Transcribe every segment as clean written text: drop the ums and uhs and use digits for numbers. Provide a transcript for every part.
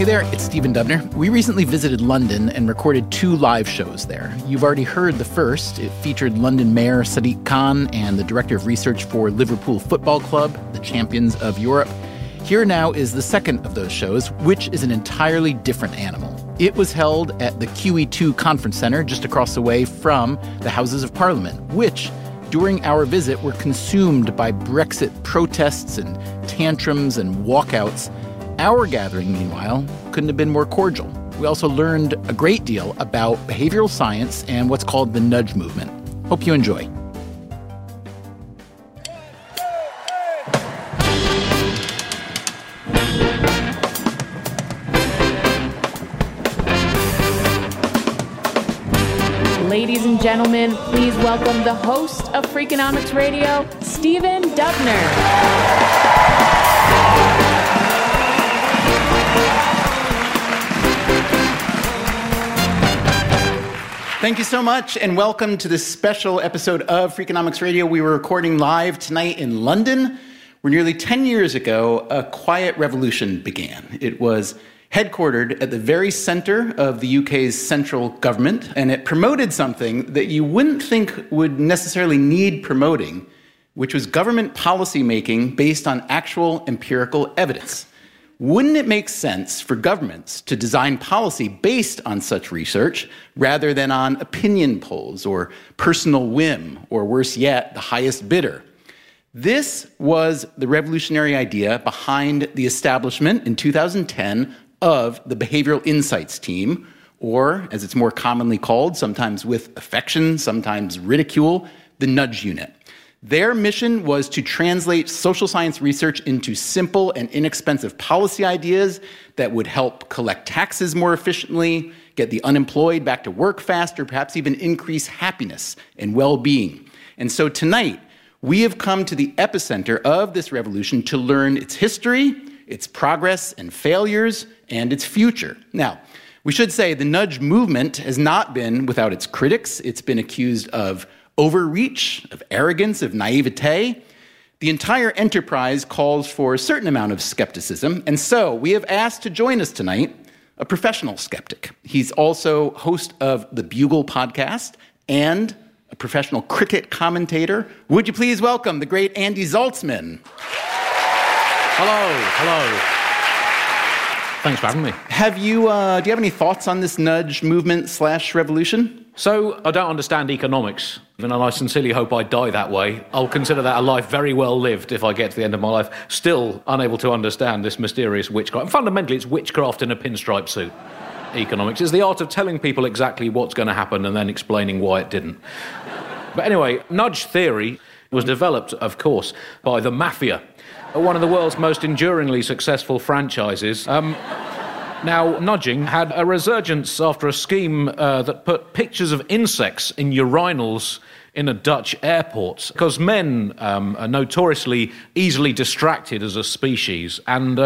Hey there, it's Stephen Dubner. We recently visited London and recorded two live shows there. You've already heard the first. It featured London Mayor Sadiq Khan and the Director of Research for Liverpool Football Club, the champions of Europe. Here now is the second of those shows, which is an entirely different animal. It was held at the QE2 Conference Center just across the way from the Houses of Parliament, which, during our visit, were consumed by Brexit protests and tantrums and walkouts. Our gathering, meanwhile, couldn't have been more cordial. We also learned a great deal about behavioral science and what's called the nudge movement. Hope you enjoy. Ladies and gentlemen, please welcome the host of Freakonomics Radio, Stephen Dubner. Thank you so much, and welcome to this special episode of Freakonomics Radio. We were recording live tonight in London, where nearly 10 years ago, a quiet revolution began. It was headquartered at the very center of the UK's central government, and it promoted something that you wouldn't think would necessarily need promoting, which was government policy making based on actual empirical evidence. Wouldn't it make sense for governments to design policy based on such research rather than on opinion polls or personal whim, or worse yet, the highest bidder? This was the revolutionary idea behind the establishment in 2010 of the Behavioral Insights Team, or as it's more commonly called, sometimes with affection, sometimes ridicule, the Nudge Unit. Their mission was to translate social science research into simple and inexpensive policy ideas that would help collect taxes more efficiently, get the unemployed back to work faster, perhaps even increase happiness and well-being. And so tonight, we have come to the epicenter of this revolution to learn its history, its progress and failures, and its future. Now, we should say the nudge movement has not been without its critics. It's been accused of overreach, of arrogance, of naivete. The entire enterprise calls for a certain amount of skepticism, and so we have asked to join us tonight a professional skeptic. He's also host of the Bugle podcast and a professional cricket commentator. Would you please welcome the great Andy Zaltzman. Hello. Thanks for having me. Do you have any thoughts on this nudge movement / revolution? So, I don't understand economics, and I sincerely hope I die that way. I'll consider that a life very well lived if I get to the end of my life, still unable to understand this mysterious witchcraft. And fundamentally, it's witchcraft in a pinstripe suit. Economics is the art of telling people exactly what's going to happen and then explaining why it didn't. But anyway, nudge theory was developed, of course, by the mafia, one of the world's most enduringly successful franchises. Now, nudging had a resurgence after a scheme that put pictures of insects in urinals in a Dutch airport, because men are notoriously easily distracted as a species, and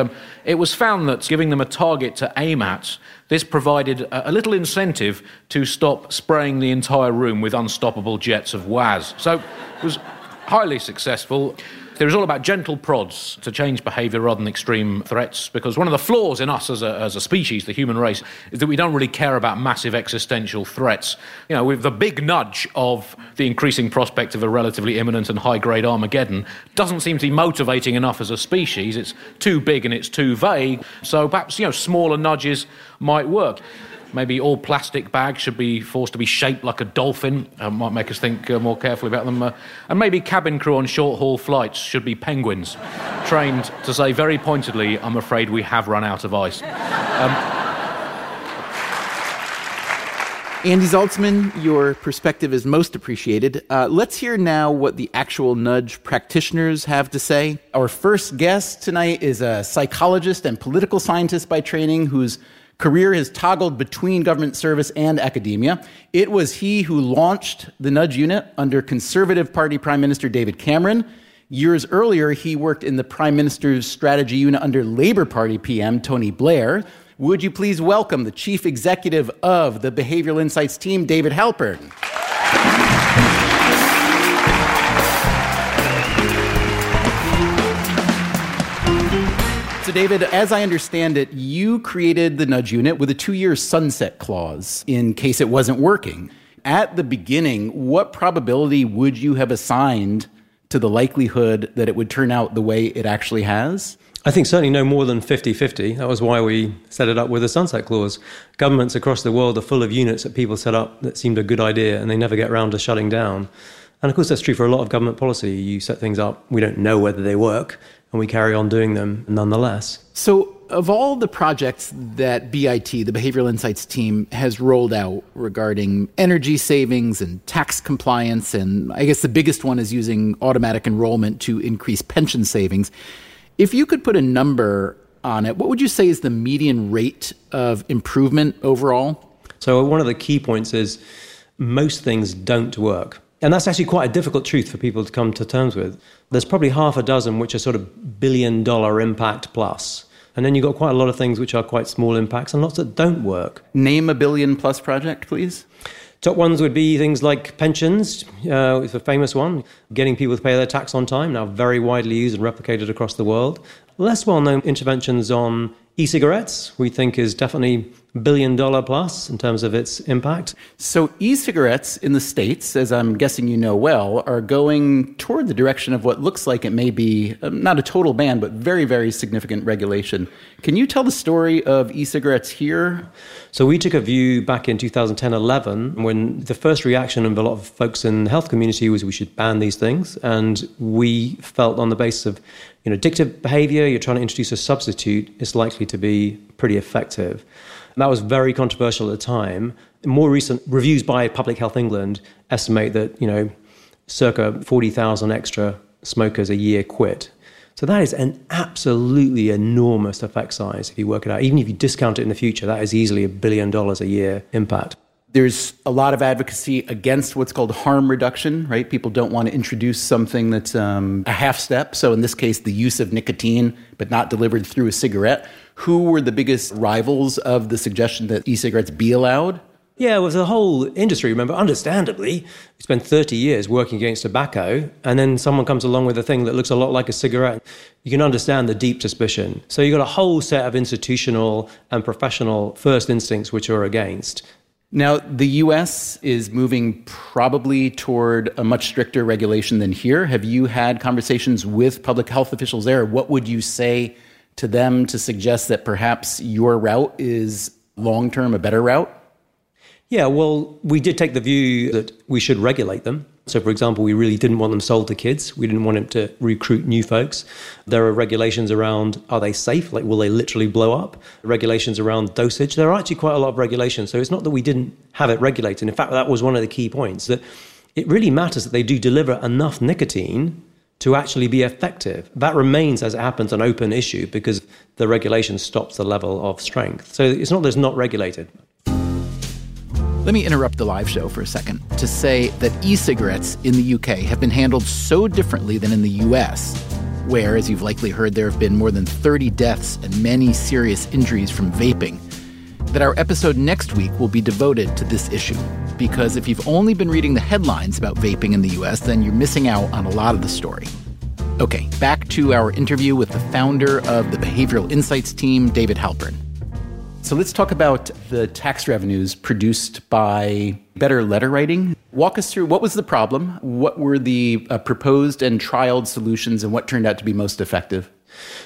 it was found that giving them a target to aim at, this provided a little incentive to stop spraying the entire room with unstoppable jets of WAZ. So it was highly successful. It was all about gentle prods to change behaviour rather than extreme threats, because one of the flaws in us as a species, the human race, is that we don't really care about massive existential threats. You know, with the big nudge of the increasing prospect of a relatively imminent and high-grade Armageddon doesn't seem to be motivating enough as a species. It's too big and it's too vague, so perhaps, you know, smaller nudges might work. Maybe all plastic bags should be forced to be shaped like a dolphin. Might make us think more carefully about them. And maybe cabin crew on short-haul flights should be penguins, trained to say very pointedly, "I'm afraid we have run out of ice." Andy Zaltzman, your perspective is most appreciated. Let's hear now what the actual nudge practitioners have to say. Our first guest tonight is a psychologist and political scientist by training who's career has toggled between government service and academia. It was he who launched the Nudge Unit under Conservative Party Prime Minister David Cameron. Years earlier, he worked in the Prime Minister's Strategy Unit under Labour Party PM Tony Blair. Would you please welcome the Chief Executive of the Behavioral Insights Team, David Halpern. So David, as I understand it, you created the Nudge Unit with a 2-year sunset clause in case it wasn't working. At the beginning, what probability would you have assigned to the likelihood that it would turn out the way it actually has? I think certainly no more than 50-50. That was why we set it up with a sunset clause. Governments across the world are full of units that people set up that seemed a good idea and they never get around to shutting down. And of course, that's true for a lot of government policy. You set things up, we don't know whether they work, and we carry on doing them nonetheless. So of all the projects that BIT, the Behavioral Insights Team, has rolled out regarding energy savings and tax compliance, and I guess the biggest one is using automatic enrollment to increase pension savings, if you could put a number on it, what would you say is the median rate of improvement overall? So one of the key points is most things don't work. And that's actually quite a difficult truth for people to come to terms with. There's probably half a dozen which are sort of billion-dollar impact plus. And then you've got quite a lot of things which are quite small impacts and lots that don't work. Name a billion-plus project, please. Top ones would be things like pensions, it's a famous one, getting people to pay their tax on time, now very widely used and replicated across the world. Less well-known interventions on e-cigarettes, we think is definitely billion-dollar plus in terms of its impact. So e-cigarettes in the States, as I'm guessing you know well, are going toward the direction of what looks like it may be not a total ban, but very, very significant regulation. Can you tell the story of e-cigarettes here? So we took a view back in 2010-11 when the first reaction of a lot of folks in the health community was we should ban these things. And we felt on the basis of addictive behavior, you're trying to introduce a substitute, it's likely to be pretty effective. And that was very controversial at the time. More recent reviews by Public Health England estimate that, circa 40,000 extra smokers a year quit. So that is an absolutely enormous effect size if you work it out. Even if you discount it in the future, that is easily $1 billion a year impact. There's a lot of advocacy against what's called harm reduction, right? People don't want to introduce something that's a half step. So in this case, the use of nicotine, but not delivered through a cigarette. Who were the biggest rivals of the suggestion that e-cigarettes be allowed? Yeah, it was the whole industry, remember, understandably. We spent 30 years working against tobacco, and then someone comes along with a thing that looks a lot like a cigarette. You can understand the deep suspicion. So you've got a whole set of institutional and professional first instincts which are against. Now, the U.S. is moving probably toward a much stricter regulation than here. Have you had conversations with public health officials there? What would you say to them to suggest that perhaps your route is long-term a better route? Yeah, well, we did take the view that we should regulate them. So, for example, we really didn't want them sold to kids. We didn't want them to recruit new folks. There are regulations around, are they safe? Like, will they literally blow up? Regulations around dosage. There are actually quite a lot of regulations. So it's not that we didn't have it regulated. In fact, that was one of the key points, that it really matters that they do deliver enough nicotine to actually be effective. That remains, as it happens, an open issue because the regulation stops the level of strength. So it's not that it's not regulated. Let me interrupt the live show for a second to say that e-cigarettes in the UK have been handled so differently than in the US, where, as you've likely heard, there have been more than 30 deaths and many serious injuries from vaping, that our episode next week will be devoted to this issue. Because if you've only been reading the headlines about vaping in the US, then you're missing out on a lot of the story. Okay, back to our interview with the founder of the Behavioral Insights Team, David Halpern. So let's talk about the tax revenues produced by better letter writing. Walk us through what was the problem, what were the proposed and trialed solutions, and what turned out to be most effective?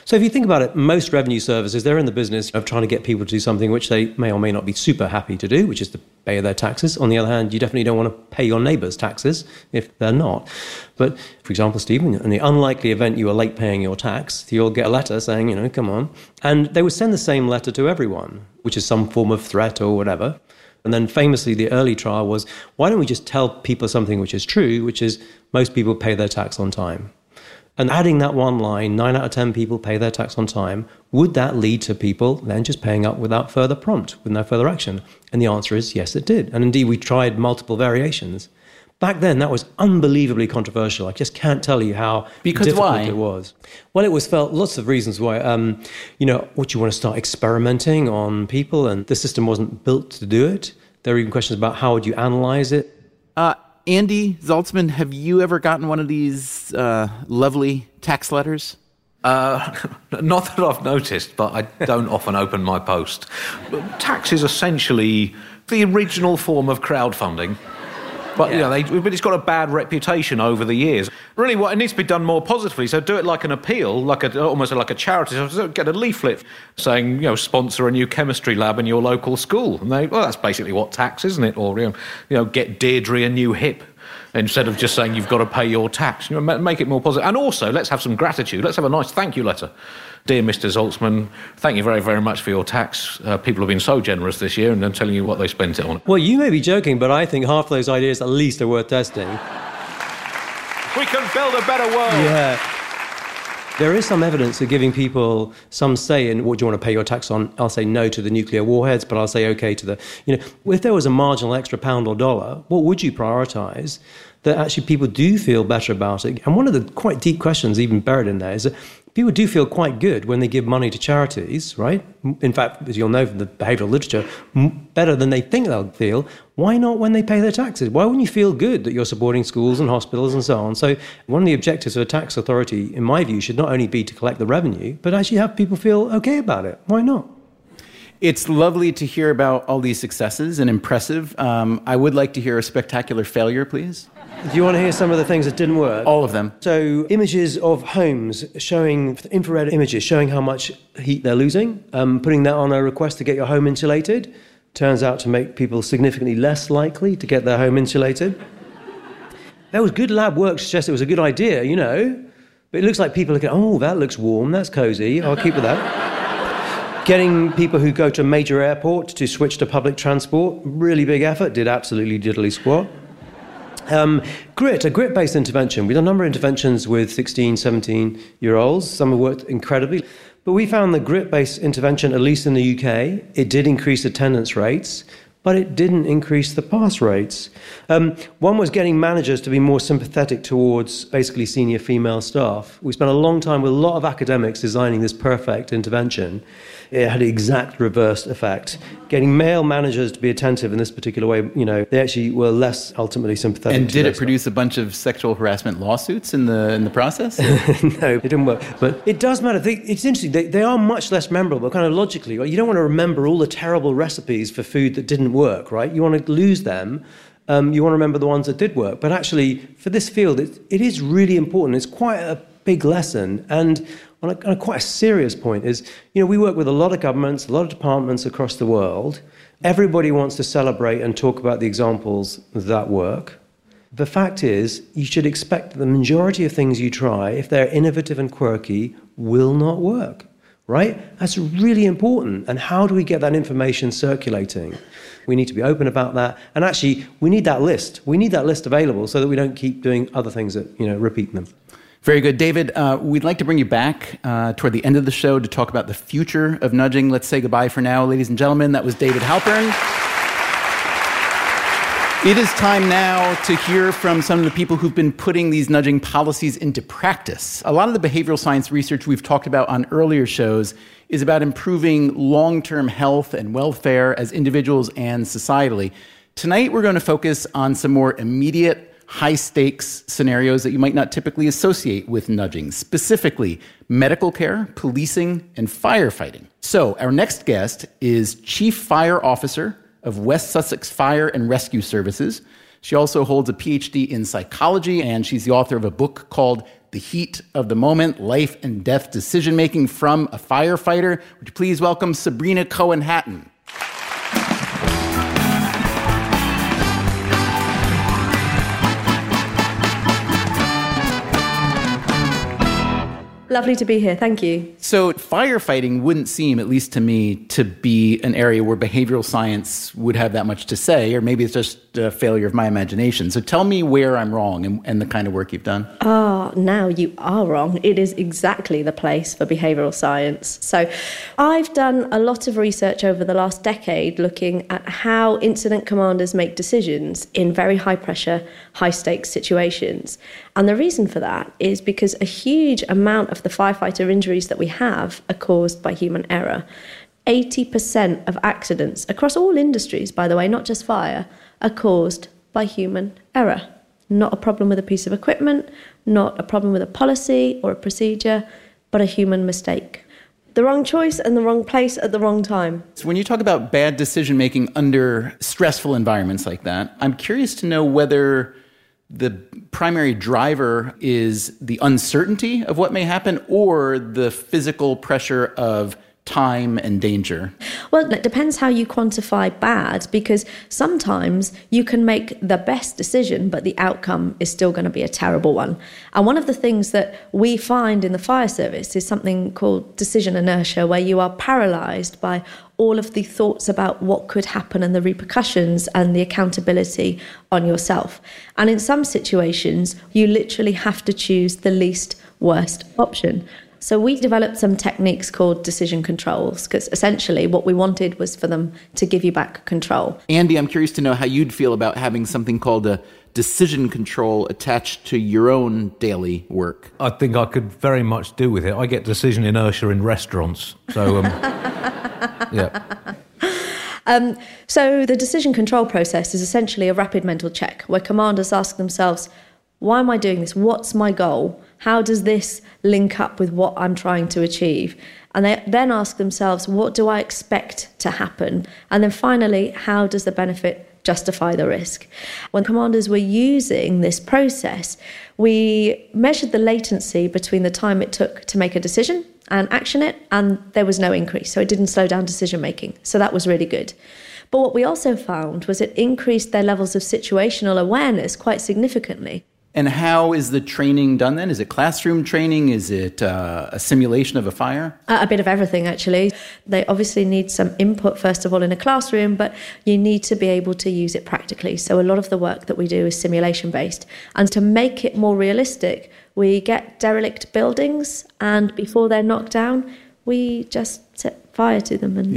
So if you think about it, most revenue services, they're in the business of trying to get people to do something which they may or may not be super happy to do, which is to pay their taxes. On the other hand, you definitely don't want to pay your neighbour's taxes if they're not. But, for example, Stephen, in the unlikely event you are late paying your tax, you'll get a letter saying, come on. And they would send the same letter to everyone, which is some form of threat or whatever. And then famously, the early trial was, why don't we just tell people something which is true, which is most people pay their tax on time? And adding that one line, 9 out of 10 people pay their tax on time, would that lead to people then just paying up without further prompt, with no further action? And the answer is yes, it did. And indeed, we tried multiple variations. Back then, that was unbelievably controversial. I just can't tell you how difficult it was. Well, it was felt lots of reasons why, what you want to start experimenting on people, and the system wasn't built to do it. There were even questions about how would you analyze it. Andy Zaltzman, have you ever gotten one of these lovely tax letters? Not that I've noticed, but I don't often open my post. Tax is essentially the original form of crowdfunding. But, but it's got a bad reputation over the years. Really, what it needs to be done more positively, so do it like an appeal, like almost like a charity. So get a leaflet saying, sponsor a new chemistry lab in your local school. And that's basically what tax, isn't it? Or, get Deirdre a new hip, instead of just saying you've got to pay your tax. Make it more positive. And also, let's have some gratitude. Let's have a nice thank you letter. Dear Mr. Zaltzman, thank you very, very much for your tax. People have been so generous this year, and I'm telling you what they spent it on. Well, you may be joking, but I think half those ideas at least are worth testing. We can build a better world. Yeah. There is some evidence of giving people some say in what do you want to pay your tax on. I'll say no to the nuclear warheads, but I'll say okay to the... if there was a marginal extra pound or dollar, what would you prioritise? That actually people do feel better about it. And one of the quite deep questions even buried in there is that people do feel quite good when they give money to charities, right? In fact, as you'll know from the behavioural literature, better than they think they'll feel. Why not when they pay their taxes? Why wouldn't you feel good that you're supporting schools and hospitals and so on? So one of the objectives of a tax authority, in my view, should not only be to collect the revenue, but actually have people feel okay about it. Why not? It's lovely to hear about all these successes and impressive. I would like to hear a spectacular failure, please. Do you want to hear some of the things that didn't work? All of them. So images of homes showing, infrared images showing how much heat they're losing, putting that on a request to get your home insulated turns out to make people significantly less likely to get their home insulated. There was good lab work to suggest it was a good idea, but it looks like people are going, oh, that looks warm, that's cosy, I'll keep with that. Getting people who go to a major airport to switch to public transport, really big effort, did absolutely diddly squat. A grit-based intervention. We've done a number of interventions with 16, 17-year-olds. Some have worked incredibly. But we found the grit-based intervention, at least in the UK, it did increase attendance rates, but it didn't increase the pass rates. One was getting managers to be more sympathetic towards basically senior female staff. We spent a long time with a lot of academics designing this perfect intervention. It had the exact reverse effect. Getting male managers to be attentive in this particular way, they actually were less ultimately sympathetic. And did it produce a bunch of sexual harassment lawsuits in the process? No, it didn't work. But it does matter. It's interesting. They are much less memorable, kind of logically. You don't want to remember all the terrible recipes for food that didn't work, right? You want to lose them. You want to remember the ones that did work. But actually, for this field, it is really important. It's quite a big lesson. And on a quite serious point is, we work with a lot of governments, a lot of departments across the world. Everybody wants to celebrate and talk about the examples that work. The fact is, you should expect that the majority of things you try, if they're innovative and quirky, will not work, right? That's really important. And how do we get that information circulating? We need to be open about that. And actually, we need that list. We need that list available so that we don't keep doing other things that, repeat them. Very good. David, we'd like to bring you back toward the end of the show to talk about the future of nudging. Let's say goodbye for now, ladies and gentlemen. That was David Halpern. It is time now to hear from some of the people who've been putting these nudging policies into practice. A lot of the behavioral science research we've talked about on earlier shows is about improving long-term health and welfare as individuals and societally. Tonight, we're going to focus on some more immediate high-stakes scenarios that you might not typically associate with nudging, specifically medical care, policing, and firefighting. So our next guest is Chief Fire Officer of West Sussex Fire and Rescue Services. She also holds a PhD in psychology, and she's the author of a book called The Heat of the Moment: Life and Death Decision Making from a Firefighter. Would you please welcome Sabrina Cohen Hatton? Lovely to be here. Thank you. So firefighting wouldn't seem, at least to me, to be an area where behavioral science would have that much to say, or maybe it's just a failure of my imagination. So tell me where I'm wrong and the kind of work you've done. Oh, now you are wrong. It is exactly the place for behavioral science. So I've done a lot of research over the last decade looking at how incident commanders make decisions in very high-pressure, high-stakes situations. And the reason for that is because a huge amount of the firefighter injuries that we have are caused by human error. 80% of accidents across all industries, by the way, not just fire, are caused by human error. Not a problem with a piece of equipment, not a problem with a policy or a procedure, but a human mistake. The wrong choice and the wrong place at the wrong time. So when you talk about bad decision-making under stressful environments like that, I'm curious to know whether the primary driver is the uncertainty of what may happen or the physical pressure of time and danger. Well, it depends how you quantify bad, because sometimes you can make the best decision, but the outcome is still going to be a terrible one. And one of the things that we find in the fire service is something called decision inertia, where you are paralyzed by all of the thoughts about what could happen and the repercussions and the accountability on yourself. And in some situations, you literally have to choose the least worst option. So we developed some techniques called decision controls, because essentially what we wanted was for them to give you back control. Andy, I'm curious to know how you'd feel about having something called a decision control attached to your own daily work. I think I could very much do with it. I get decision inertia in restaurants. So, yeah. So the decision control process is essentially a rapid mental check where commanders ask themselves, why am I doing this? What's my goal? How does this link up with what I'm trying to achieve? And they then ask themselves, what do I expect to happen? And then finally, how does the benefit justify the risk? When commanders were using this process, we measured the latency between the time it took to make a decision and action it, and there was no increase. So it didn't slow down decision making. So that was really good. But what we also found was it increased their levels of situational awareness quite significantly. And how is the training done then? Is it classroom training? Is it a simulation of a fire? A bit of everything, actually. They obviously need some input, first of all, in a classroom, but you need to be able to use it practically. So a lot of the work that we do is simulation-based. And to make it more realistic, we get derelict buildings, and before they're knocked down, we just set fire to them. And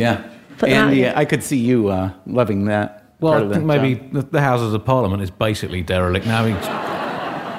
put them out. Yeah, I could see you loving that. Well, I think maybe the Houses of Parliament is basically derelict now.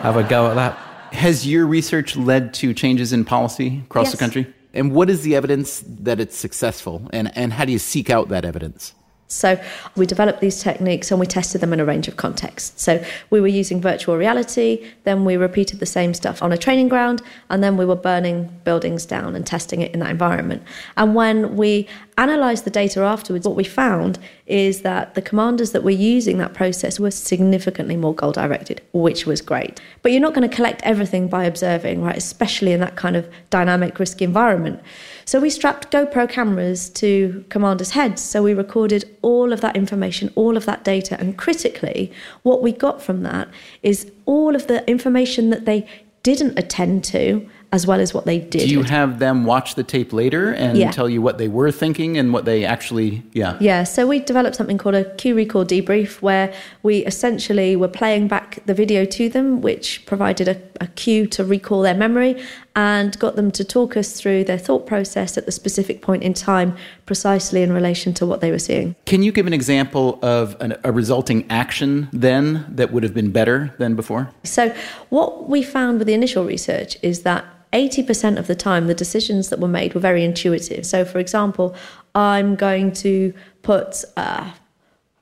Have a go at that. Has your research led to changes in policy across the country? And what is the evidence that it's successful? And how do you seek out that evidence? So we developed these techniques and we tested them in a range of contexts. So we were using virtual reality, then we repeated the same stuff on a training ground, and then we were burning buildings down and testing it in that environment. And when we analysed the data afterwards, what we found is that the commanders that were using that process were significantly more goal-directed, which was great. But you're not going to collect everything by observing, right? Especially in that kind of dynamic, risky environment. So we strapped GoPro cameras to commanders' heads, so we recorded all of that information, all of that data, and critically, what we got from that is all of the information that they didn't attend to, as well as what they did. Do you have them watch the tape later and tell you what they were thinking and what they actually, Yeah, so we developed something called a Q Recall debrief, where we essentially were playing back the video to them, which provided a cue to recall their memory and got them to talk us through their thought process at the specific point in time, precisely in relation to what they were seeing. Can you give an example of a resulting action then that would have been better than before? So what we found with the initial research is that 80% of the time, the decisions that were made were very intuitive. So, for example, I'm going to put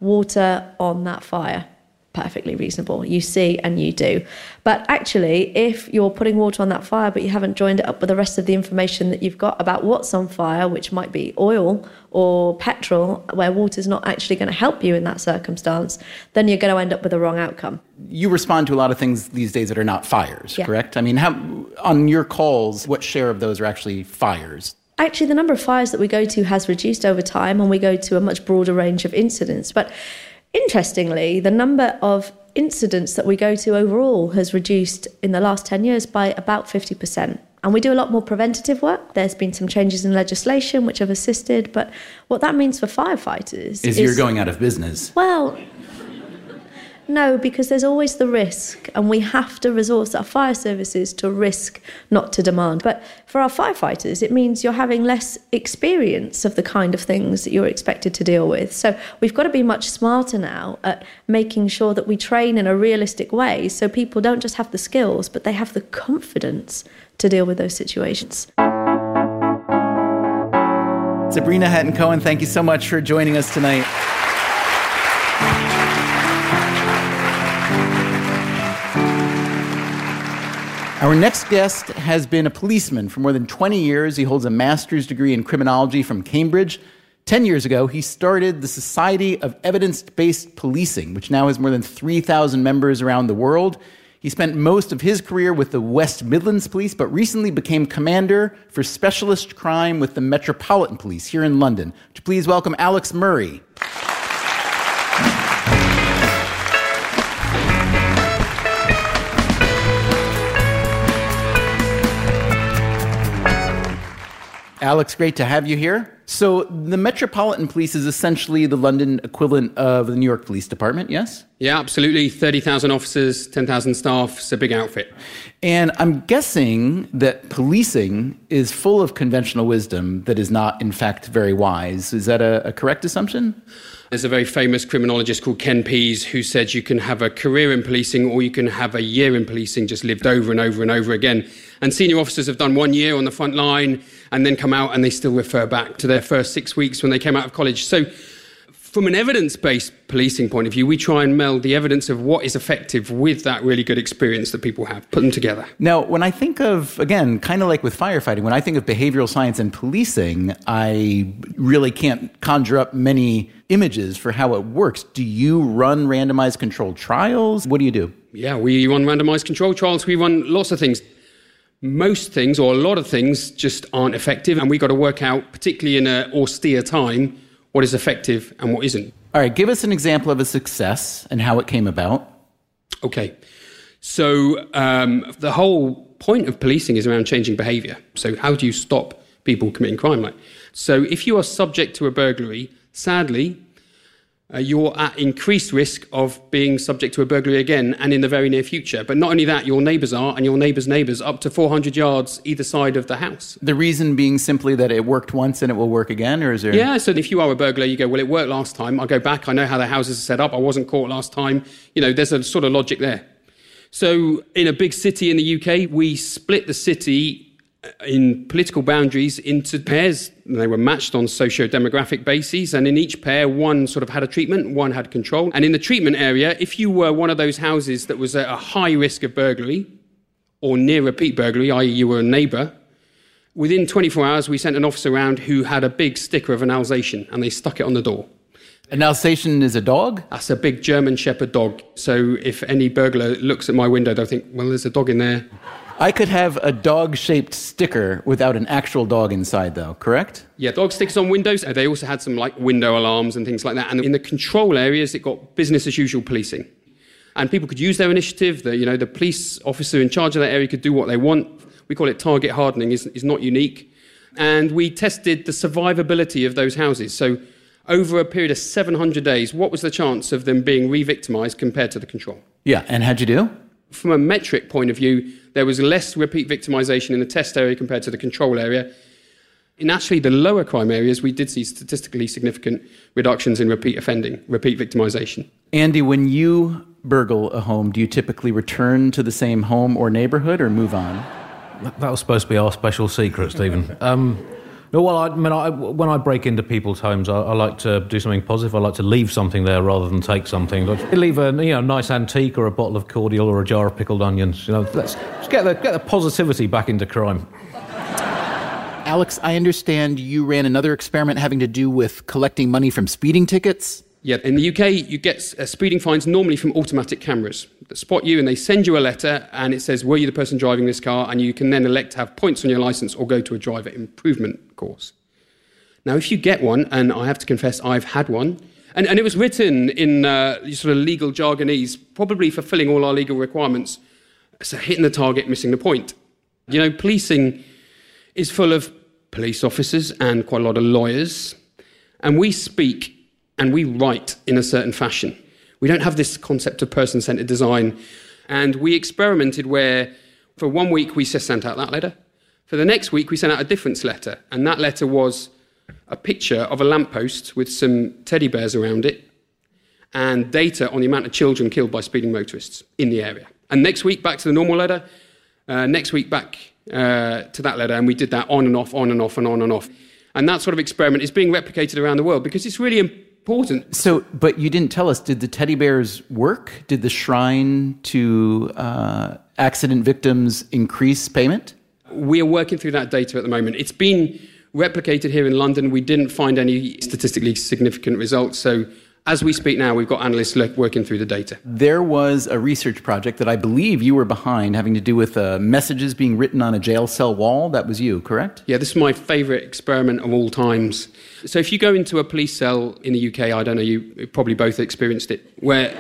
water on that fire. Perfectly reasonable. You see and you do. But actually, if you're putting water on that fire, but you haven't joined it up with the rest of the information that you've got about what's on fire, which might be oil or petrol, where water's not actually going to help you in that circumstance, then you're going to end up with the wrong outcome. You respond to a lot of things these days that are not fires, correct? I mean, how on your calls, what share of those are actually fires? Actually, the number of fires that we go to has reduced over time, and we go to a much broader range of incidents. But interestingly, the number of incidents that we go to overall has reduced in the last 10 years by about 50%. And we do a lot more preventative work. There's been some changes in legislation which have assisted, but what that means for firefighters is you're going out of business. Well, no, because there's always the risk, and we have to resource our fire services to risk, not to demand. But for our firefighters, it means you're having less experience of the kind of things that you're expected to deal with. So we've got to be much smarter now at making sure that we train in a realistic way so people don't just have the skills, but they have the confidence to deal with those situations. Sabrina Hatton Cohen, thank you so much for joining us tonight. Our next guest has been a policeman for more than 20 years. He holds a master's degree in criminology from Cambridge. 10 years ago, he started the Society of Evidence-Based Policing, which now has more than 3,000 members around the world. He spent most of his career with the West Midlands Police, but recently became commander for specialist crime with the Metropolitan Police here in London. Would you please welcome Alex Murray? Alex, great to have you here. So the Metropolitan Police is essentially the London equivalent of the New York Police Department, yes? Yeah, absolutely. 30,000 officers, 10,000 staff. It's a big outfit. And I'm guessing that policing is full of conventional wisdom that is not, in fact, very wise. Is that a correct assumption? There's a very famous criminologist called Ken Pease who said you can have a career in policing or you can have a year in policing just lived over and over and over again. And senior officers have done 1 year on the front line and then come out and they still refer back to their first 6 weeks when they came out of college. So from an evidence-based policing point of view, we try and meld the evidence of what is effective with that really good experience that people have, put them together. Now, when I think of, again, kind of like with firefighting, when I think of behavioral science and policing, I really can't conjure up many images for how it works. Do you run randomized controlled trials? What do you do? Yeah, we run randomized controlled trials. We run lots of things. Most things or a lot of things just aren't effective, and we've got to work out, particularly in an austere time, what is effective and what isn't. All right, give us an example of a success and how it came about. Okay. So the whole point of policing is around changing behaviour. So how do you stop people committing crime? So if you are subject to a burglary, sadly, you're at increased risk of being subject to a burglary again and in the very near future. But not only that, your neighbours are, and your neighbours' neighbours, up to 400 yards either side of the house. The reason being simply that it worked once and it will work again, or is there... Yeah, so if you are a burglar, you go, well, it worked last time. I'll go back. I know how the houses are set up. I wasn't caught last time. You know, there's a sort of logic there. So in a big city in the UK, we split the city in political boundaries into pairs. They were matched on socio-demographic bases, and in each pair, one sort of had a treatment, one had control. And in the treatment area, if you were one of those houses that was at a high risk of burglary or near repeat burglary, i.e. you were a neighbour, within 24 hours, we sent an officer around who had a big sticker of an Alsatian, and they stuck it on the door. An Alsatian is a dog? That's a big German Shepherd dog. So if any burglar looks at my window, they'll think, well, there's a dog in there. I could have a dog-shaped sticker without an actual dog inside, though, correct? Yeah, dog stickers on windows. They also had some, window alarms and things like that. And in the control areas, it got business-as-usual policing. And people could use their initiative. The police officer in charge of that area could do what they want. We call it target hardening. It's not unique. And we tested the survivability of those houses. So over a period of 700 days, what was the chance of them being re-victimised compared to the control? Yeah, and how'd you do? From a metric point of view, there was less repeat victimisation in the test area compared to the control area. In actually the lower crime areas, we did see statistically significant reductions in repeat offending, repeat victimisation. Andy, when you burgle a home, do you typically return to the same home or neighbourhood or move on? That was supposed to be our special secret, Stephen. When I break into people's homes, I like to do something positive. I like to leave something there rather than take something. I leave a nice antique or a bottle of cordial or a jar of pickled onions. Let's just get the positivity back into crime. Alex, I understand you ran another experiment having to do with collecting money from speeding tickets. Yeah, in the UK, you get speeding fines normally from automatic cameras that spot you, and they send you a letter, and it says, were you the person driving this car? And you can then elect to have points on your licence or go to a driver improvement course. Now, if you get one, and I have to confess I've had one, and it was written in sort of legal jargonese, probably fulfilling all our legal requirements, so hitting the target, missing the point. Policing is full of police officers and quite a lot of lawyers, and we speak and we write in a certain fashion. We don't have this concept of person-centred design. And we experimented where for 1 week we just sent out that letter. For the next week we sent out a difference letter. And that letter was a picture of a lamppost with some teddy bears around it and data on the amount of children killed by speeding motorists in the area. And next week back to the normal letter. Next week back to that letter. And we did that on and off, on and off, and on and off. And that sort of experiment is being replicated around the world because it's really important. So, but you didn't tell us, did the teddy bears work? Did the shrine to accident victims increase payment? We are working through that data at the moment. It's been replicated here in London. We didn't find any statistically significant results. So as we speak now, we've got analysts working through the data. There was a research project that I believe you were behind having to do with messages being written on a jail cell wall. That was you, correct? Yeah, this is my favourite experiment of all times. So if you go into a police cell in the UK, I don't know, you probably both experienced it, where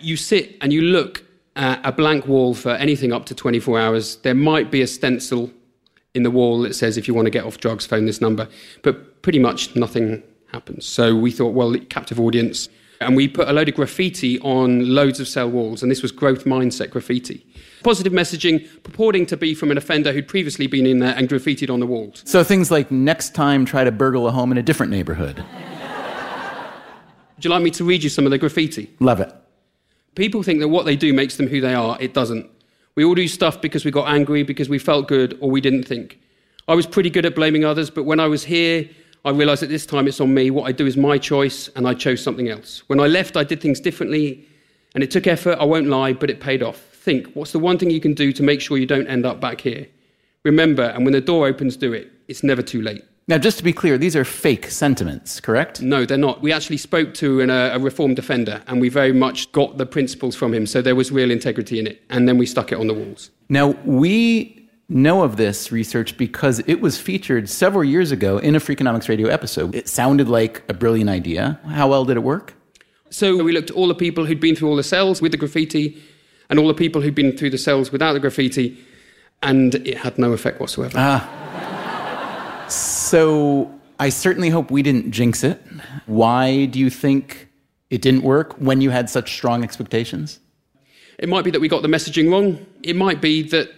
you sit and you look at a blank wall for anything up to 24 hours. There might be a stencil in the wall that says, if you want to get off drugs, phone this number. But pretty much nothing happens. So we thought, well, captive audience. And we put a load of graffiti on loads of cell walls, and this was growth mindset graffiti. Positive messaging purporting to be from an offender who'd previously been in there and graffitied on the walls. So things like, next time try to burgle a home in a different neighborhood. Would you like me to read you some of the graffiti? Love it. People think that what they do makes them who they are. It doesn't. We all do stuff because we got angry, because we felt good, or we didn't think. I was pretty good at blaming others, but when I was here, I realised that this time it's on me. What I do is my choice, and I chose something else. When I left, I did things differently, and it took effort, I won't lie, but it paid off. Think, what's the one thing you can do to make sure you don't end up back here? Remember, and when the door opens, do it. It's never too late. Now, just to be clear, these are fake sentiments, correct? No, they're not. We actually spoke to a reformed offender, and we very much got the principles from him, so there was real integrity in it, and then we stuck it on the walls. Now, we know of this research because it was featured several years ago in a Freakonomics Radio episode. It sounded like a brilliant idea. How well did it work? So we looked at all the people who'd been through all the cells with the graffiti, and all the people who'd been through the cells without the graffiti, and it had no effect whatsoever. So I certainly hope we didn't jinx it. Why do you think it didn't work when you had such strong expectations? It might be that we got the messaging wrong. It might be that,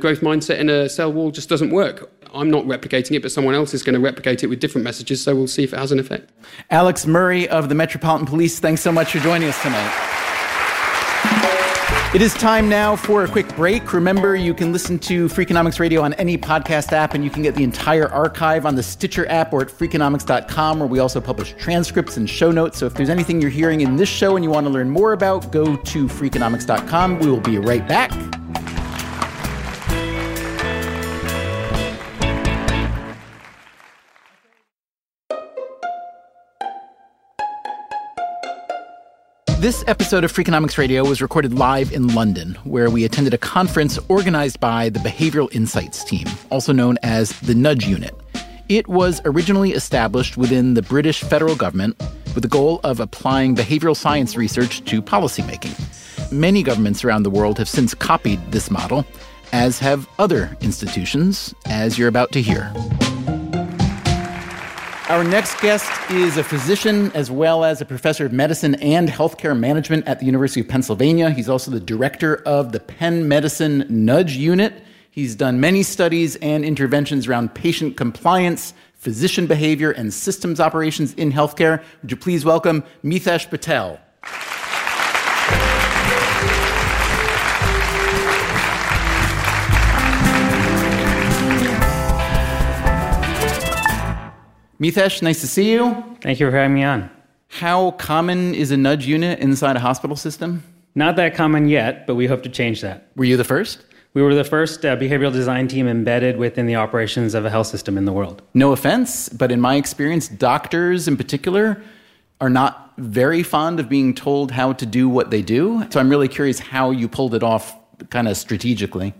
growth mindset in a cell wall just doesn't work. I'm not replicating it, but someone else is going to replicate it with different messages, so we'll see if it has an effect. Alex Murray of the Metropolitan Police, thanks so much for joining us tonight. It is time now for a quick break. Remember, you can listen to Freakonomics Radio on any podcast app, and you can get the entire archive on the Stitcher app or at freakonomics.com, where we also publish transcripts and show notes. So if there's anything you're hearing in this show and you want to learn more about, go to freakonomics.com. We will be right back. This episode of Freakonomics Radio was recorded live in London, where we attended a conference organized by the Behavioral Insights Team, also known as the Nudge Unit. It was originally established within the British federal government with the goal of applying behavioral science research to policymaking. Many governments around the world have since copied this model, as have other institutions, as you're about to hear. Our next guest is a physician as well as a professor of medicine and healthcare management at the University of Pennsylvania. He's also the director of the Penn Medicine Nudge Unit. He's done many studies and interventions around patient compliance, physician behavior, and systems operations in healthcare. Would you please welcome Mitesh Patel? Mitesh, nice to see you. Thank you for having me on. How common is a nudge unit inside a hospital system? Not that common yet, but we hope to change that. Were you the first? We were the first behavioral design team embedded within the operations of a health system in the world. No offense, but in my experience, doctors in particular are not very fond of being told how to do what they do. So I'm really curious how you pulled it off kind of strategically.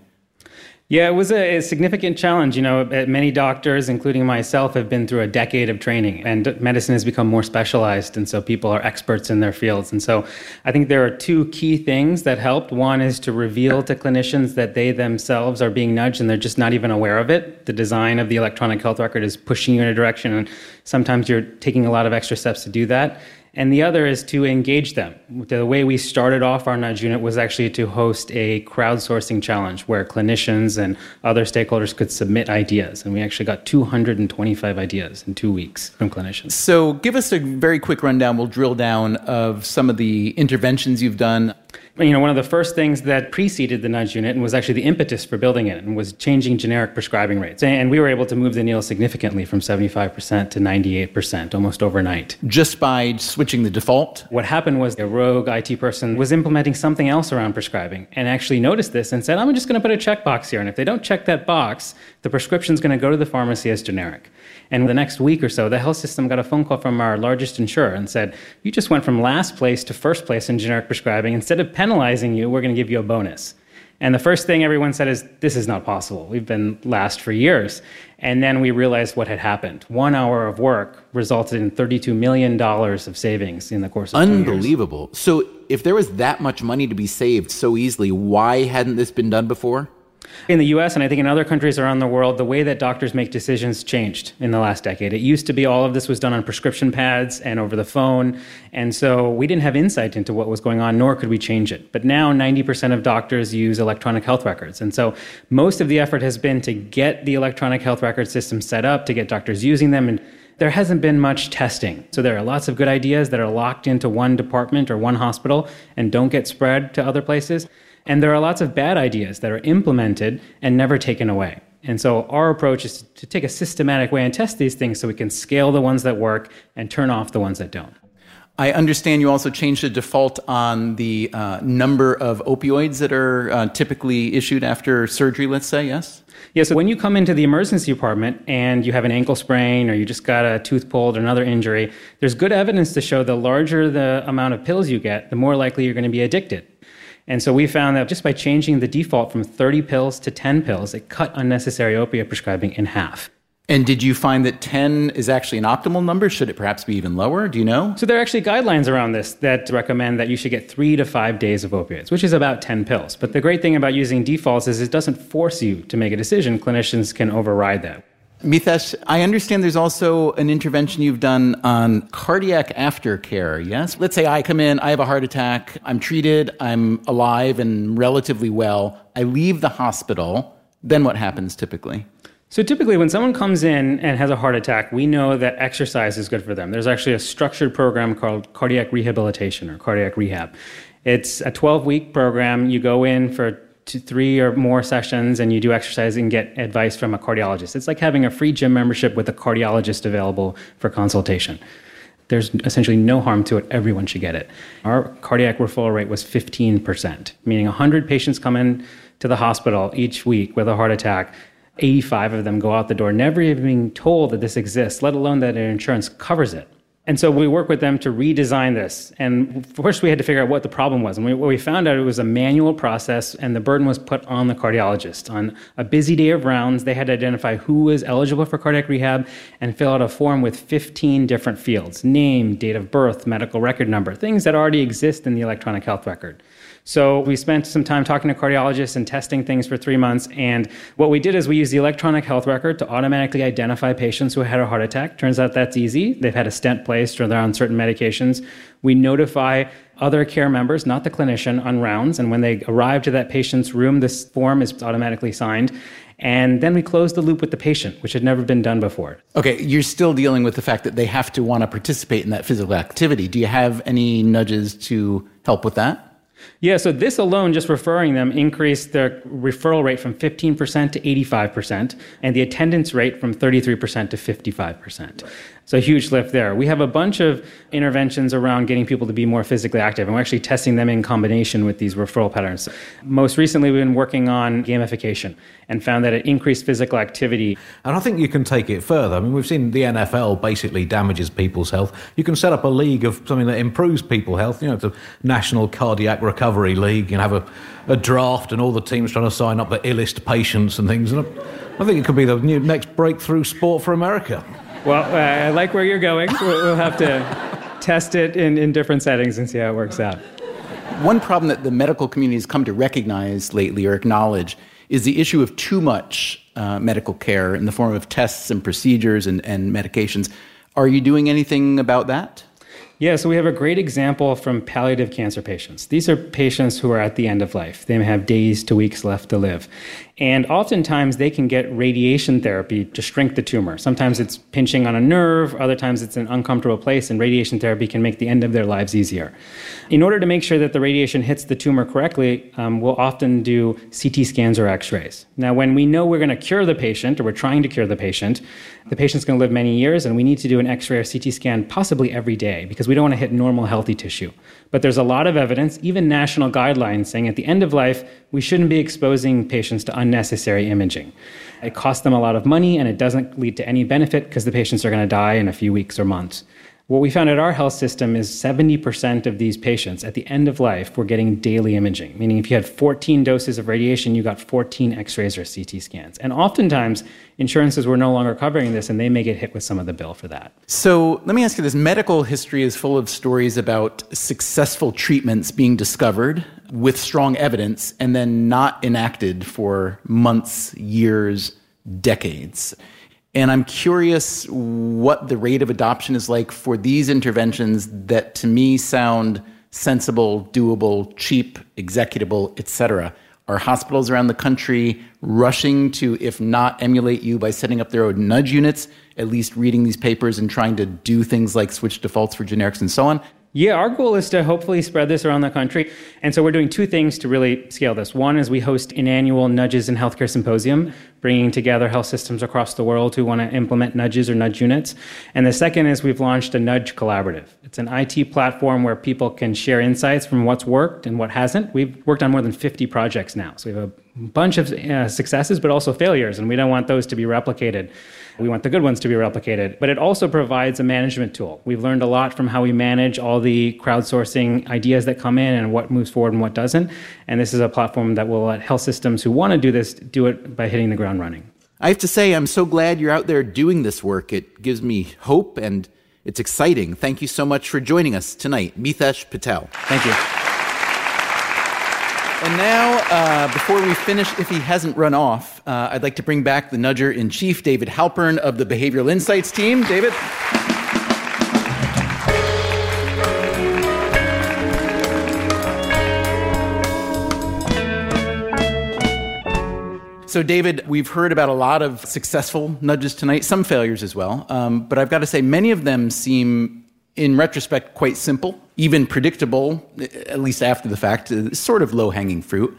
Yeah, it was a significant challenge. Many doctors, including myself, have been through a decade of training, and medicine has become more specialized, and so people are experts in their fields. And so I think there are two key things that helped. One is to reveal to clinicians that they themselves are being nudged, and they're just not even aware of it. The design of the electronic health record is pushing you in a direction, and sometimes you're taking a lot of extra steps to do that. And the other is to engage them. The way we started off our Nudge Unit was actually to host a crowdsourcing challenge where clinicians and other stakeholders could submit ideas. And we actually got 225 ideas in 2 weeks from clinicians. So give us a very quick rundown. We'll drill down of some of the interventions you've done. you know, one of the first things that preceded the Nudge Unit and was actually the impetus for building it and was changing generic prescribing rates. And we were able to move the needle significantly from 75% to 98% almost overnight. Just by switching the default? What happened was a rogue IT person was implementing something else around prescribing and actually noticed this and said, I'm just going to put a checkbox here. And if they don't check that box, the prescription's going to go to the pharmacy as generic. And the next week or so, the health system got a phone call from our largest insurer and said, you just went from last place to first place in generic prescribing. Instead of penalizing you, we're going to give you a bonus. And the first thing everyone said is, this is not possible. We've been last for years. And then we realized what had happened. 1 hour of work resulted in $32 million of savings in the course of 2 years. Unbelievable. So if there was that much money to be saved so easily, why hadn't this been done before? In the U.S. and I think in other countries around the world, the way that doctors make decisions changed in the last decade. It used to be all of this was done on prescription pads and over the phone, and so we didn't have insight into what was going on, nor could we change it. But now 90% of doctors use electronic health records, and so most of the effort has been to get the electronic health record system set up, to get doctors using them, and there hasn't been much testing. So there are lots of good ideas that are locked into one department or one hospital and don't get spread to other places. And there are lots of bad ideas that are implemented and never taken away. And so our approach is to take a systematic way and test these things so we can scale the ones that work and turn off the ones that don't. I understand you also changed the default on the number of opioids that are typically issued after surgery, let's say, yes? Yeah, so when you come into the emergency department and you have an ankle sprain or you just got a tooth pulled or another injury, there's good evidence to show the larger the amount of pills you get, the more likely you're going to be addicted. And so we found that just by changing the default from 30 pills to 10 pills, it cut unnecessary opiate prescribing in half. And did you find that 10 is actually an optimal number? Should it perhaps be even lower? Do you know? So there are actually guidelines around this that recommend that you should get 3 to 5 days of opiates, which is about 10 pills. But the great thing about using defaults is it doesn't force you to make a decision. Clinicians can override that. Mitesh, I understand there's also an intervention you've done on cardiac aftercare, yes? Let's say I come in, I have a heart attack, I'm treated, I'm alive and relatively well. I leave the hospital. Then what happens typically? So typically when someone comes in and has a heart attack, we know that exercise is good for them. There's actually a structured program called cardiac rehabilitation or cardiac rehab. It's a 12-week program. You go in for 2-3 or more sessions and you do exercise and get advice from a cardiologist. It's like having a free gym membership with a cardiologist available for consultation. There's essentially no harm to it. Everyone should get it. Our cardiac referral rate was 15%, meaning 100 patients come in to the hospital each week with a heart attack. 85 of them go out the door, never even being told that this exists, let alone that their insurance covers it. And so we work with them to redesign this. And first we had to figure out what the problem was. And what we found out, it was a manual process and the burden was put on the cardiologist. On a busy day of rounds, they had to identify who was eligible for cardiac rehab and fill out a form with 15 different fields: name, date of birth, medical record number, things that already exist in the electronic health record. So we spent some time talking to cardiologists and testing things for 3 months. And what we did is we used the electronic health record to automatically identify patients who had a heart attack. Turns out that's easy. They've had a stent placed or they're on certain medications. We notify other care members, not the clinician, on rounds. And when they arrive to that patient's room, this form is automatically signed. And then we close the loop with the patient, which had never been done before. Okay, you're still dealing with the fact that they have to want to participate in that physical activity. Do you have any nudges to help with that? Yeah, so this alone, just referring them, increased their referral rate from 15% to 85%, and the attendance rate from 33% to 55%. Right. So a huge lift there. We have a bunch of interventions around getting people to be more physically active, and we're actually testing them in combination with these referral patterns. Most recently, we've been working on gamification and found that it increased physical activity. And I think you can take it further. I mean, we've seen the NFL basically damages people's health. You can set up a league of something that improves people's health, you know, the National Cardiac Recovery League, and have a draft and all the teams trying to sign up the illest patients and things. And I think it could be the new next breakthrough sport for America. Well, I like where you're going. We'll have to test it in different settings and see how it works out. One problem that the medical community has come to recognize lately or acknowledge is the issue of too much medical care in the form of tests and procedures and medications. Are you doing anything about that? Yeah, so we have a great example from palliative cancer patients. These are patients who are at the end of life. They may have days to weeks left to live. And oftentimes they can get radiation therapy to shrink the tumor. Sometimes it's pinching on a nerve, other times it's an uncomfortable place, and radiation therapy can make the end of their lives easier. In order to make sure that the radiation hits the tumor correctly, we'll often do CT scans or x-rays. Now, when we know we're going to cure the patient, or we're trying to cure the patient's going to live many years, and we need to do an x-ray or CT scan possibly every day, because we don't want to hit normal healthy tissue. But there's a lot of evidence, even national guidelines, saying at the end of life, we shouldn't be exposing patients to unnecessary imaging. It costs them a lot of money, and it doesn't lead to any benefit because the patients are going to die in a few weeks or months. What we found at our health system is 70% of these patients at the end of life were getting daily imaging, meaning if you had 14 doses of radiation, you got 14 x-rays or CT scans. And oftentimes, insurances were no longer covering this, and they may get hit with some of the bill for that. So let me ask you this. Medical history is full of stories about successful treatments being discovered with strong evidence and then not enacted for months, years, decades. And I'm curious what the rate of adoption is like for these interventions that to me sound sensible, doable, cheap, executable, etc. Are hospitals around the country rushing to, if not emulate you by setting up their own nudge units, at least reading these papers and trying to do things like switch defaults for generics and so on? Yeah, our goal is to hopefully spread this around the country. And so we're doing two things to really scale this. One is we host an annual Nudges in Healthcare Symposium, bringing together health systems across the world who want to implement nudges or nudge units. And the second is we've launched a Nudge Collaborative. It's an IT platform where people can share insights from what's worked and what hasn't. We've worked on more than 50 projects now. So we have a bunch of successes, but also failures. And we don't want those to be replicated. We want the good ones to be replicated. But it also provides a management tool. We've learned a lot from how we manage all the crowdsourcing ideas that come in and what moves forward and what doesn't. And this is a platform that will let health systems who want to do this do it by hitting the ground running. I have to say, I'm so glad you're out there doing this work. It gives me hope and it's exciting. Thank you so much for joining us tonight, Mitesh Patel. Thank you. And now, before we finish, if he hasn't run off, I'd like to bring back the Nudger-in-Chief, David Halpern of the Behavioral Insights Team. David. So, David, we've heard about a lot of successful nudges tonight, some failures as well. But I've got to say, many of them seem, in retrospect, quite simple, even predictable, at least after the fact, sort of low-hanging fruit.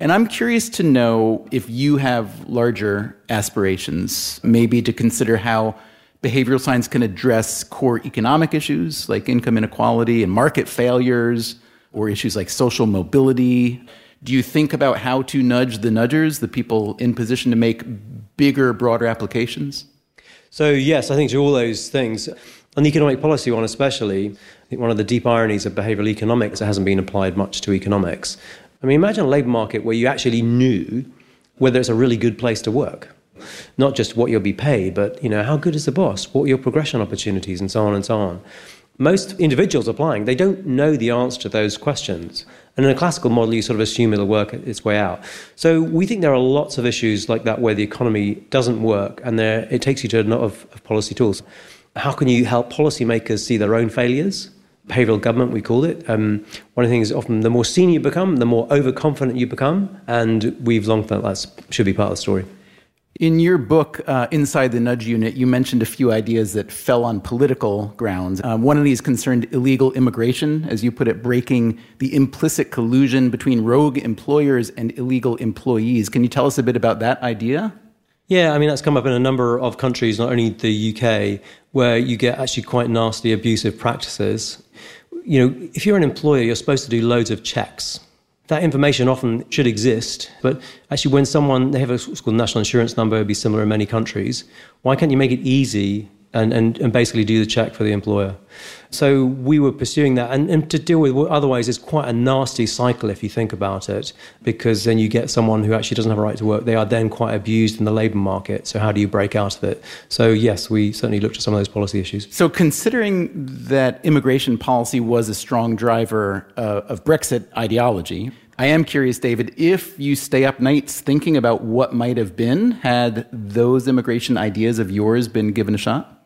And I'm curious to know if you have larger aspirations, maybe to consider how behavioral science can address core economic issues like income inequality and market failures, or issues like social mobility. Do you think about how to nudge the nudgers, the people in position to make bigger, broader applications? So, yes, I think to all those things. On the economic policy one especially, I think one of the deep ironies of behavioural economics that hasn't been applied much to economics. I mean, imagine a labour market where you actually knew whether it's a really good place to work. Not just what you'll be paid, but, you know, how good is the boss? What are your progression opportunities? And so on and so on. Most individuals applying, they don't know the answer to those questions. And in a classical model, you sort of assume it'll work its way out. So we think there are lots of issues like that where the economy doesn't work and it takes you to a lot of policy tools. How can you help policymakers see their own failures? Behavioural government, we call it. One of the things is often the more senior you become, the more overconfident you become, and we've long thought that should be part of the story. In your book, Inside the Nudge Unit, you mentioned a few ideas that fell on political grounds. One of these concerned illegal immigration, as you put it, breaking the implicit collusion between rogue employers and illegal employees. Can you tell us a bit about that idea? Yeah, I mean, that's come up in a number of countries, not only the UK, where you get actually quite nasty, abusive practices. You know, if you're an employer, you're supposed to do loads of checks. That information often should exist, but actually when they have what's called a national insurance number, it'd be similar in many countries. Why can't you make it easy and basically do the check for the employer? So we were pursuing that, and to deal with what otherwise is quite a nasty cycle if you think about it, because then you get someone who actually doesn't have a right to work. They are then quite abused in the labour market, so how do you break out of it? So yes, we certainly looked at some of those policy issues. So considering that immigration policy was a strong driver of Brexit ideology, I am curious, David, if you stay up nights thinking about what might have been had those immigration ideas of yours been given a shot?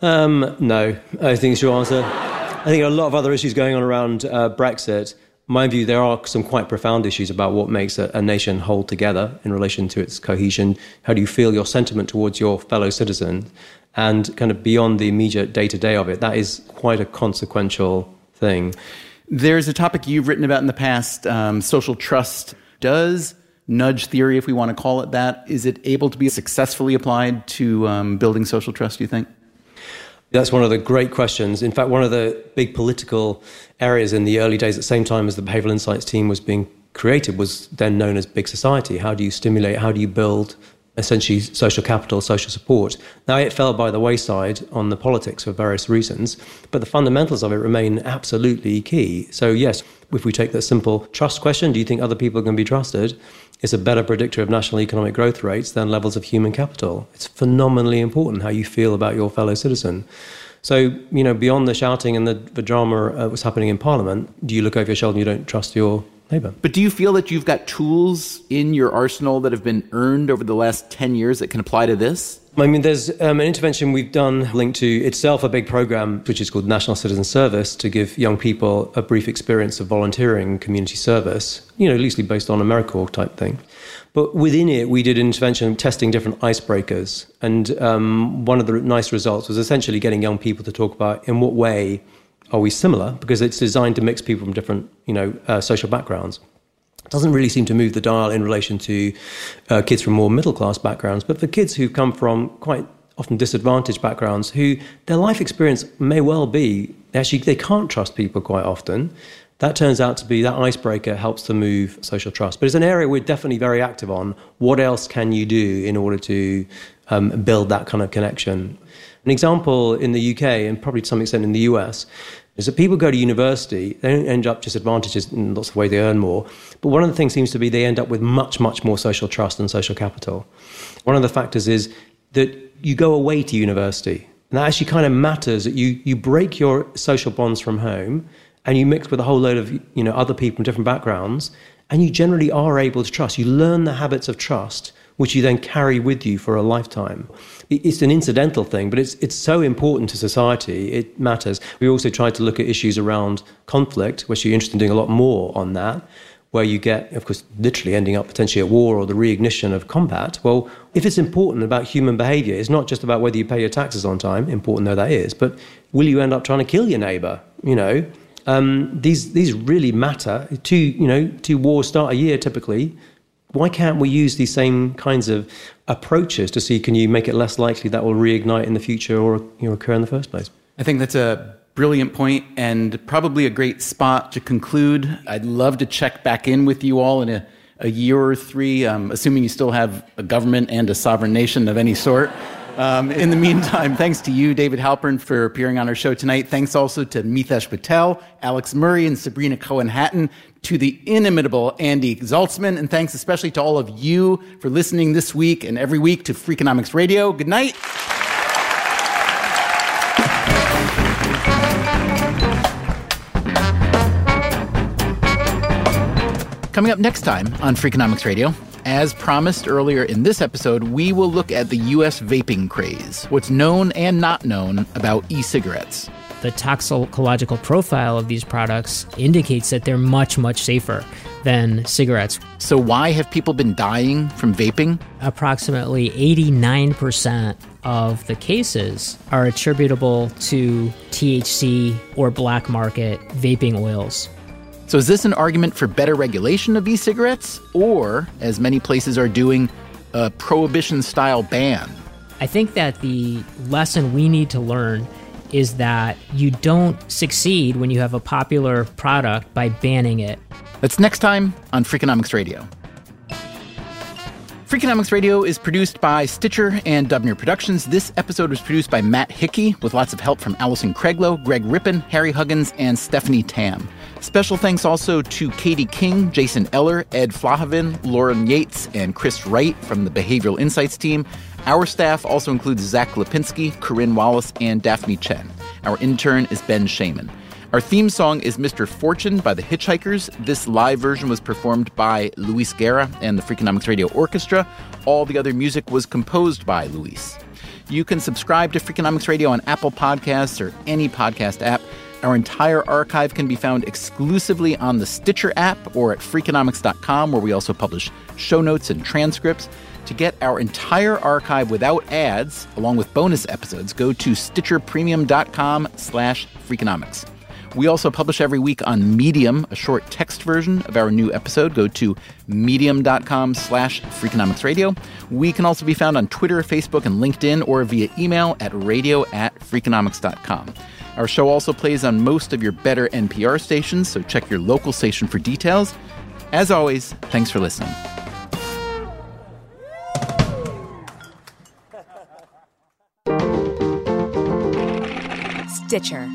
No, I think it's your answer. I think a lot of other issues going on around Brexit. my view, there are some quite profound issues about what makes a nation hold together in relation to its cohesion. How do you feel your sentiment towards your fellow citizen? And kind of beyond the immediate day-to-day of it, that is quite a consequential thing. There's a topic you've written about in the past, social trust. Does nudge theory, if we want to call it that, is it able to be successfully applied to building social trust, do you think? That's one of the great questions. In fact, one of the big political areas in the early days, at the same time as the Behavioral Insights Team was being created, was then known as big society. How do you stimulate, how do you build essentially social capital, social support? Now, it fell by the wayside on the politics for various reasons, but the fundamentals of it remain absolutely key. So yes, if we take that simple trust question, do you think other people can be trusted? It's a better predictor of national economic growth rates than levels of human capital. It's phenomenally important how you feel about your fellow citizen. So, you know, beyond the shouting and the drama that was happening in Parliament, do you look over your shoulder and you don't trust your neighbour? But do you feel that you've got tools in your arsenal that have been earned over the last 10 years that can apply to this? I mean, there's an intervention we've done linked to itself a big program, which is called National Citizen Service, to give young people a brief experience of volunteering community service, you know, loosely based on AmeriCorps type thing. But within it, we did an intervention testing different icebreakers. And one of the nice results was essentially getting young people to talk about in what way are we similar, because it's designed to mix people from different, you know, social backgrounds. Doesn't really seem to move the dial in relation to kids from more middle-class backgrounds, but for kids who come from quite often disadvantaged backgrounds, who their life experience may well be, actually they can't trust people quite often, that turns out to be, that icebreaker helps to move social trust. But it's an area we're definitely very active on. What else can you do in order to build that kind of connection? An example in the UK, and probably to some extent in the US, is that people go to university, they don't end up disadvantaged in lots of ways, they earn more. But one of the things seems to be they end up with much, much more social trust and social capital. One of the factors is that you go away to university. And that actually kind of matters, that you break your social bonds from home and you mix with a whole load of, you know, other people from different backgrounds, and you generally are able to trust. You learn the habits of trust, which you then carry with you for a lifetime. It's an incidental thing, but it's so important to society, it matters. We also tried to look at issues around conflict, which you're interested in doing a lot more on that, where you get, of course, literally ending up potentially at war or the reignition of combat. Well, if it's important about human behaviour, it's not just about whether you pay your taxes on time, important though that is, but will you end up trying to kill your neighbour, you know? These really matter. Two wars start a year typically. Why can't we use these same kinds of approaches to see can you make it less likely that will reignite in the future or, you know, occur in the first place? I think that's a brilliant point and probably a great spot to conclude. I'd love to check back in with you all in a year or three, assuming you still have a government and a sovereign nation of any sort. In the meantime, thanks to you, David Halpern, for appearing on our show tonight. Thanks also to Mitesh Patel, Alex Murray, and Sabrina Cohen Hatton, to the inimitable Andy Zaltzman, and thanks especially to all of you for listening this week and every week to Freakonomics Radio. Good night. Coming up next time on Freakonomics Radio, as promised earlier in this episode, we will look at the U.S. vaping craze, what's known and not known about e-cigarettes. The toxicological profile of these products indicates that they're much, much safer than cigarettes. So why have people been dying from vaping? Approximately 89% of the cases are attributable to THC or black market vaping oils. So is this an argument for better regulation of e-cigarettes, or, as many places are doing, a prohibition-style ban? I think that the lesson we need to learn is that you don't succeed when you have a popular product by banning it. That's next time on Freakonomics Radio. Freakonomics Radio is produced by Stitcher and Dubner Productions. This episode was produced by Matt Hickey, with lots of help from Allison Craiglow, Greg Rippin, Harry Huggins, and Stephanie Tam. Special thanks also to Katie King, Jason Eller, Ed Flahavin, Lauren Yates, and Chris Wright from the Behavioral Insights Team. Our staff also includes Zach Lipinski, Corinne Wallace, and Daphne Chen. Our intern is Ben Shaman. Our theme song is Mr. Fortune by The Hitchhikers. This live version was performed by Luis Guerra and the Freakonomics Radio Orchestra. All the other music was composed by Luis. You can subscribe to Freakonomics Radio on Apple Podcasts or any podcast app. Our entire archive can be found exclusively on the Stitcher app or at Freakonomics.com, where we also publish show notes and transcripts. To get our entire archive without ads, along with bonus episodes, go to stitcherpremium.com/Freakonomics. We also publish every week on Medium, a short text version of our new episode. Go to medium.com/Freakonomics Radio. We can also be found on Twitter, Facebook, and LinkedIn, or via email at radio@Freakonomics.com. Our show also plays on most of your better NPR stations, so check your local station for details. As always, thanks for listening. Stitcher.